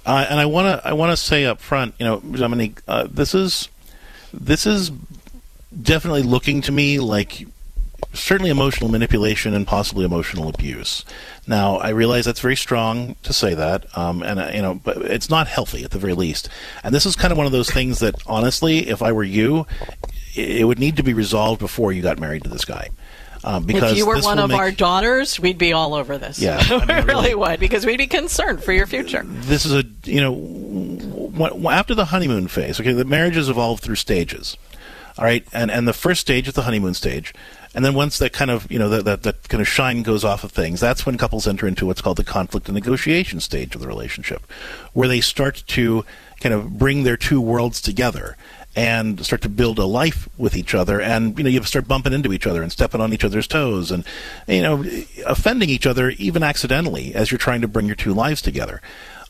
And I want to say up front, Dominique, this is definitely looking to me like certainly emotional manipulation and possibly emotional abuse. Now, I realize that's very strong to say that, but it's not healthy at the very least. And this is kind of one of those things that, honestly, if I were you, it would need to be resolved before you got married to this guy. Because if you were one of our daughters, we'd be all over this. Yeah, we really would, because we'd be concerned for your future. This is after the honeymoon phase. Okay, the marriages evolve through stages. All right, and the first stage is the honeymoon stage, and then once that kind of that kind of shine goes off of things, that's when couples enter into what's called the conflict and negotiation stage of the relationship, where they start to kind of bring their two worlds together. and start to build a life with each other. And, you know, you start bumping into each other and stepping on each other's toes and, you know, offending each other even accidentally as you're trying to bring your two lives together.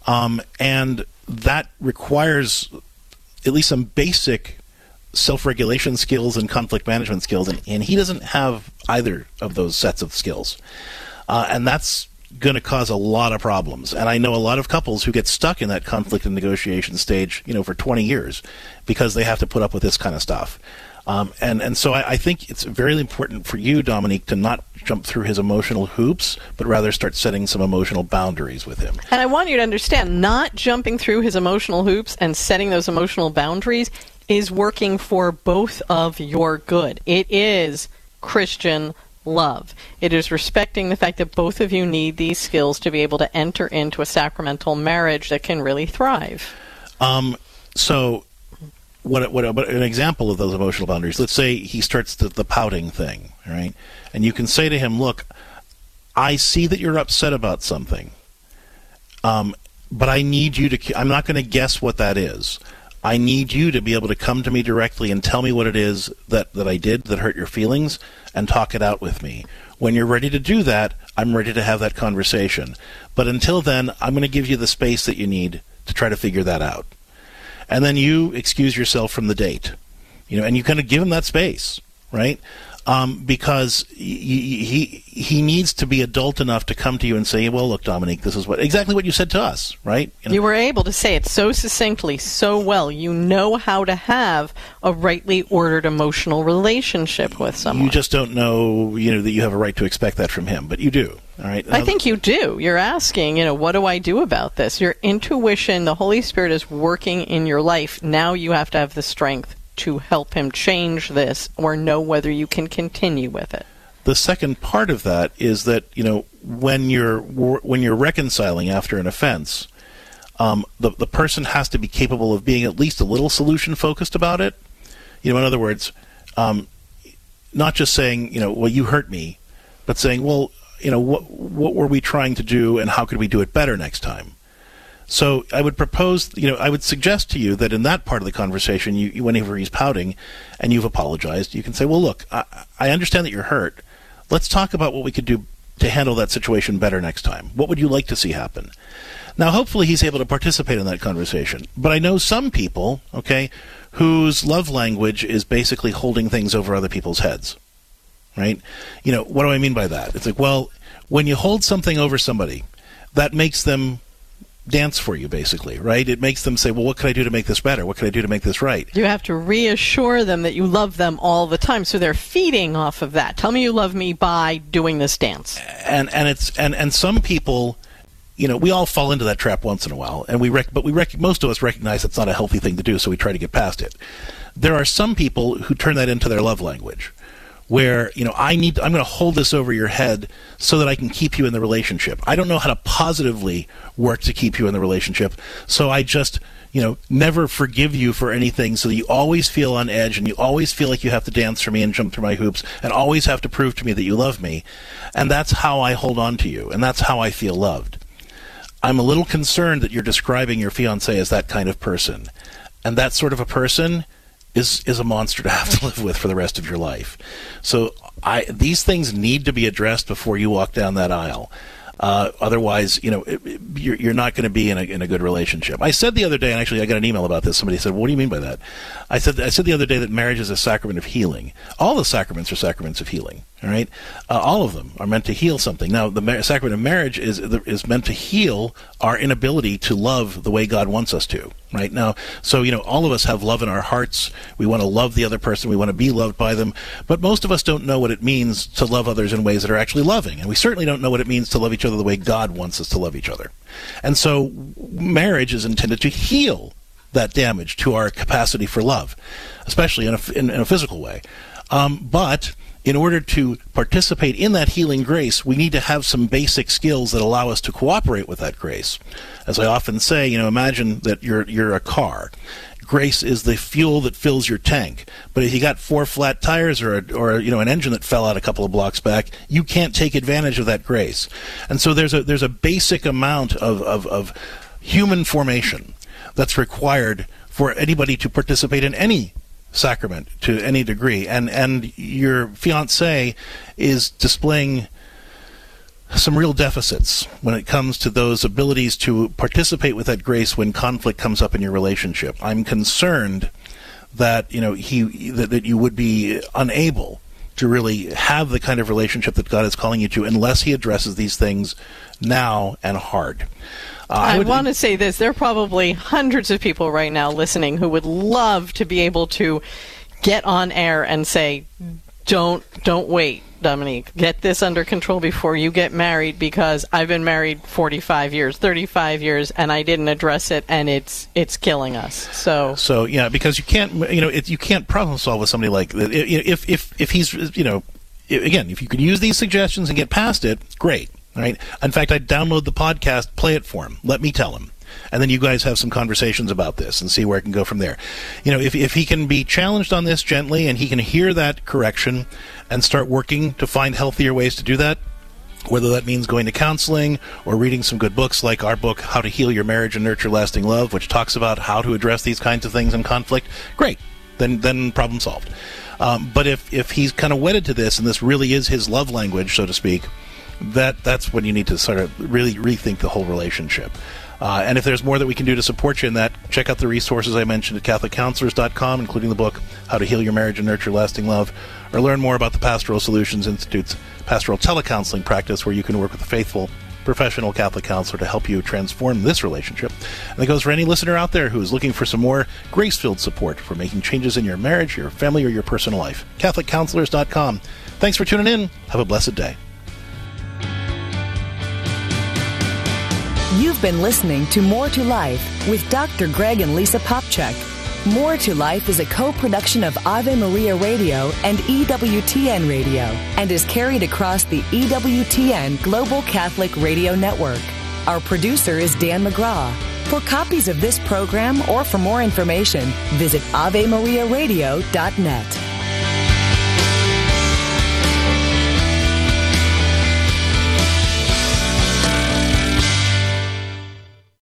And that requires at least some basic self-regulation skills and conflict management skills. And he doesn't have either of those sets of skills. And that's going to cause a lot of problems. And I know a lot of couples who get stuck in that conflict and negotiation stage, you know, for 20 years because they have to put up with this kind of stuff. So I think it's very important for you, Dominique, to not jump through his emotional hoops, but rather start setting some emotional boundaries with him. And I want you to understand, not jumping through his emotional hoops and setting those emotional boundaries is working for both of your good. It is Christian love. It is respecting the fact that both of you need these skills to be able to enter into a sacramental marriage that can really thrive. What an example of those emotional boundaries. Let's say he starts the pouting thing, right? And you can say to him, look, I see that you're upset about something, but I need you to, I'm not going to guess what that is. I need you to be able to come to me directly and tell me what it is that I did that hurt your feelings and talk it out with me. When you're ready to do that, I'm ready to have that conversation. But until then, I'm going to give you the space that you need to try to figure that out. And then you excuse yourself from the date, you know, and you kind of give him that space, right? Because he needs to be adult enough to come to you and say, well, look, Dominique, this is exactly what you said to us, right? You were able to say it so succinctly, so well. You know how to have a rightly ordered emotional relationship with someone. You just don't know, you know, that you have a right to expect that from him, but you do. All right. I think you do. You're asking, you know, what do I do about this? Your intuition, the Holy Spirit is working in your life. Now you have to have the strength to help him change this or know whether you can continue with it. The second part of that is that, you know, when you're reconciling after an offense, the person has to be capable of being at least a little solution focused about it. You know, in other words, not just saying, you know, well, you hurt me, but saying, well, you know, what were we trying to do and how could we do it better next time? So I would propose, you know, I would suggest to you that in that part of the conversation, you, whenever he's pouting and you've apologized, you can say, well, look, I understand that you're hurt. Let's talk about what we could do to handle that situation better next time. What would you like to see happen? Now, hopefully he's able to participate in that conversation. But I know some people, okay, whose love language is basically holding things over other people's heads, right? You know, what do I mean by that? It's like, well, when you hold something over somebody, that makes them dance for you, basically, right? It makes them say, well, what can I do to make this better? What can I do to make this right? You have to reassure them that you love them all the time, so they're feeding off of that. Tell me you love me by doing this dance. And some people, you know, we all fall into that trap once in a while, and most of us recognize it's not a healthy thing to do, so we try to get past it. There are some people who turn that into their love language, where, you know, I'm going to hold this over your head so that I can keep you in the relationship. I don't know how to positively work to keep you in the relationship, so I just, you know, never forgive you for anything so that you always feel on edge and you always feel like you have to dance for me and jump through my hoops and always have to prove to me that you love me. And that's how I hold on to you, and that's how I feel loved. I'm a little concerned that you're describing your fiancé as that kind of person. And that sort of a person is a monster to have to live with for the rest of your life. So these things need to be addressed before you walk down that aisle. Otherwise, you know, you're not going to be in a good relationship. I said the other day, and actually I got an email about this. Somebody said, "What do you mean by that?" I said the other day that marriage is a sacrament of healing. All the sacraments are sacraments of healing. All right, all of them are meant to heal something. Now, the sacrament of marriage is meant to heal our inability to love the way God wants us to. Right now, so you know, all of us have love in our hearts. We want to love the other person. We want to be loved by them. But most of us don't know what it means to love others in ways that are actually loving, and we certainly don't know what it means to love each other the way God wants us to love each other. And so, marriage is intended to heal that damage to our capacity for love, especially in a physical way. But in order to participate in that healing grace, we need to have some basic skills that allow us to cooperate with that grace. As I often say, you know, imagine that you're a car. Grace is the fuel that fills your tank. But if you got four flat tires or you know, an engine that fell out a couple of blocks back, you can't take advantage of that grace. And so there's a basic amount of human formation that's required for anybody to participate in any sacrament to any degree, and your fiancé is displaying some real deficits when it comes to those abilities to participate with that grace when conflict comes up in your relationship. I'm concerned that that you would be unable to really have the kind of relationship that God is calling you to unless he addresses these things now and hard. I want to say this. There are probably hundreds of people right now listening who would love to be able to get on air and say, don't wait, Dominique. Get this under control before you get married, because I've been married 35 years, and I didn't address it, and it's killing us. So yeah, because you can't you can't problem solve with somebody like that. If he's again, if you could use these suggestions and get past it, great. All right. In fact, I download the podcast, play it for him. Let me tell him. And then you guys have some conversations about this and see where it can go from there. If he can be challenged on this gently and he can hear that correction and start working to find healthier ways to do that, whether that means going to counseling or reading some good books like our book, How to Heal Your Marriage and Nurture Lasting Love, which talks about how to address these kinds of things in conflict, great. Then problem solved. But if he's kind of wedded to this and this really is his love language, so to speak, that's when you need to sort of really rethink the whole relationship. And if there's more that we can do to support you in that, check out the resources I mentioned at CatholicCounselors.com, including the book, How to Heal Your Marriage and Nurture Lasting Love, or learn more about the Pastoral Solutions Institute's pastoral telecounseling practice, where you can work with a faithful, professional Catholic counselor to help you transform this relationship. And it goes for any listener out there who is looking for some more grace-filled support for making changes in your marriage, your family, or your personal life. CatholicCounselors.com. Thanks for tuning in. Have a blessed day. You've been listening to More to Life with Dr. Greg and Lisa Popcak. More to Life is a co-production of Ave Maria Radio and EWTN Radio and is carried across the EWTN Global Catholic Radio Network. Our producer is Dan McGraw. For copies of this program or for more information, visit AveMariaRadio.net.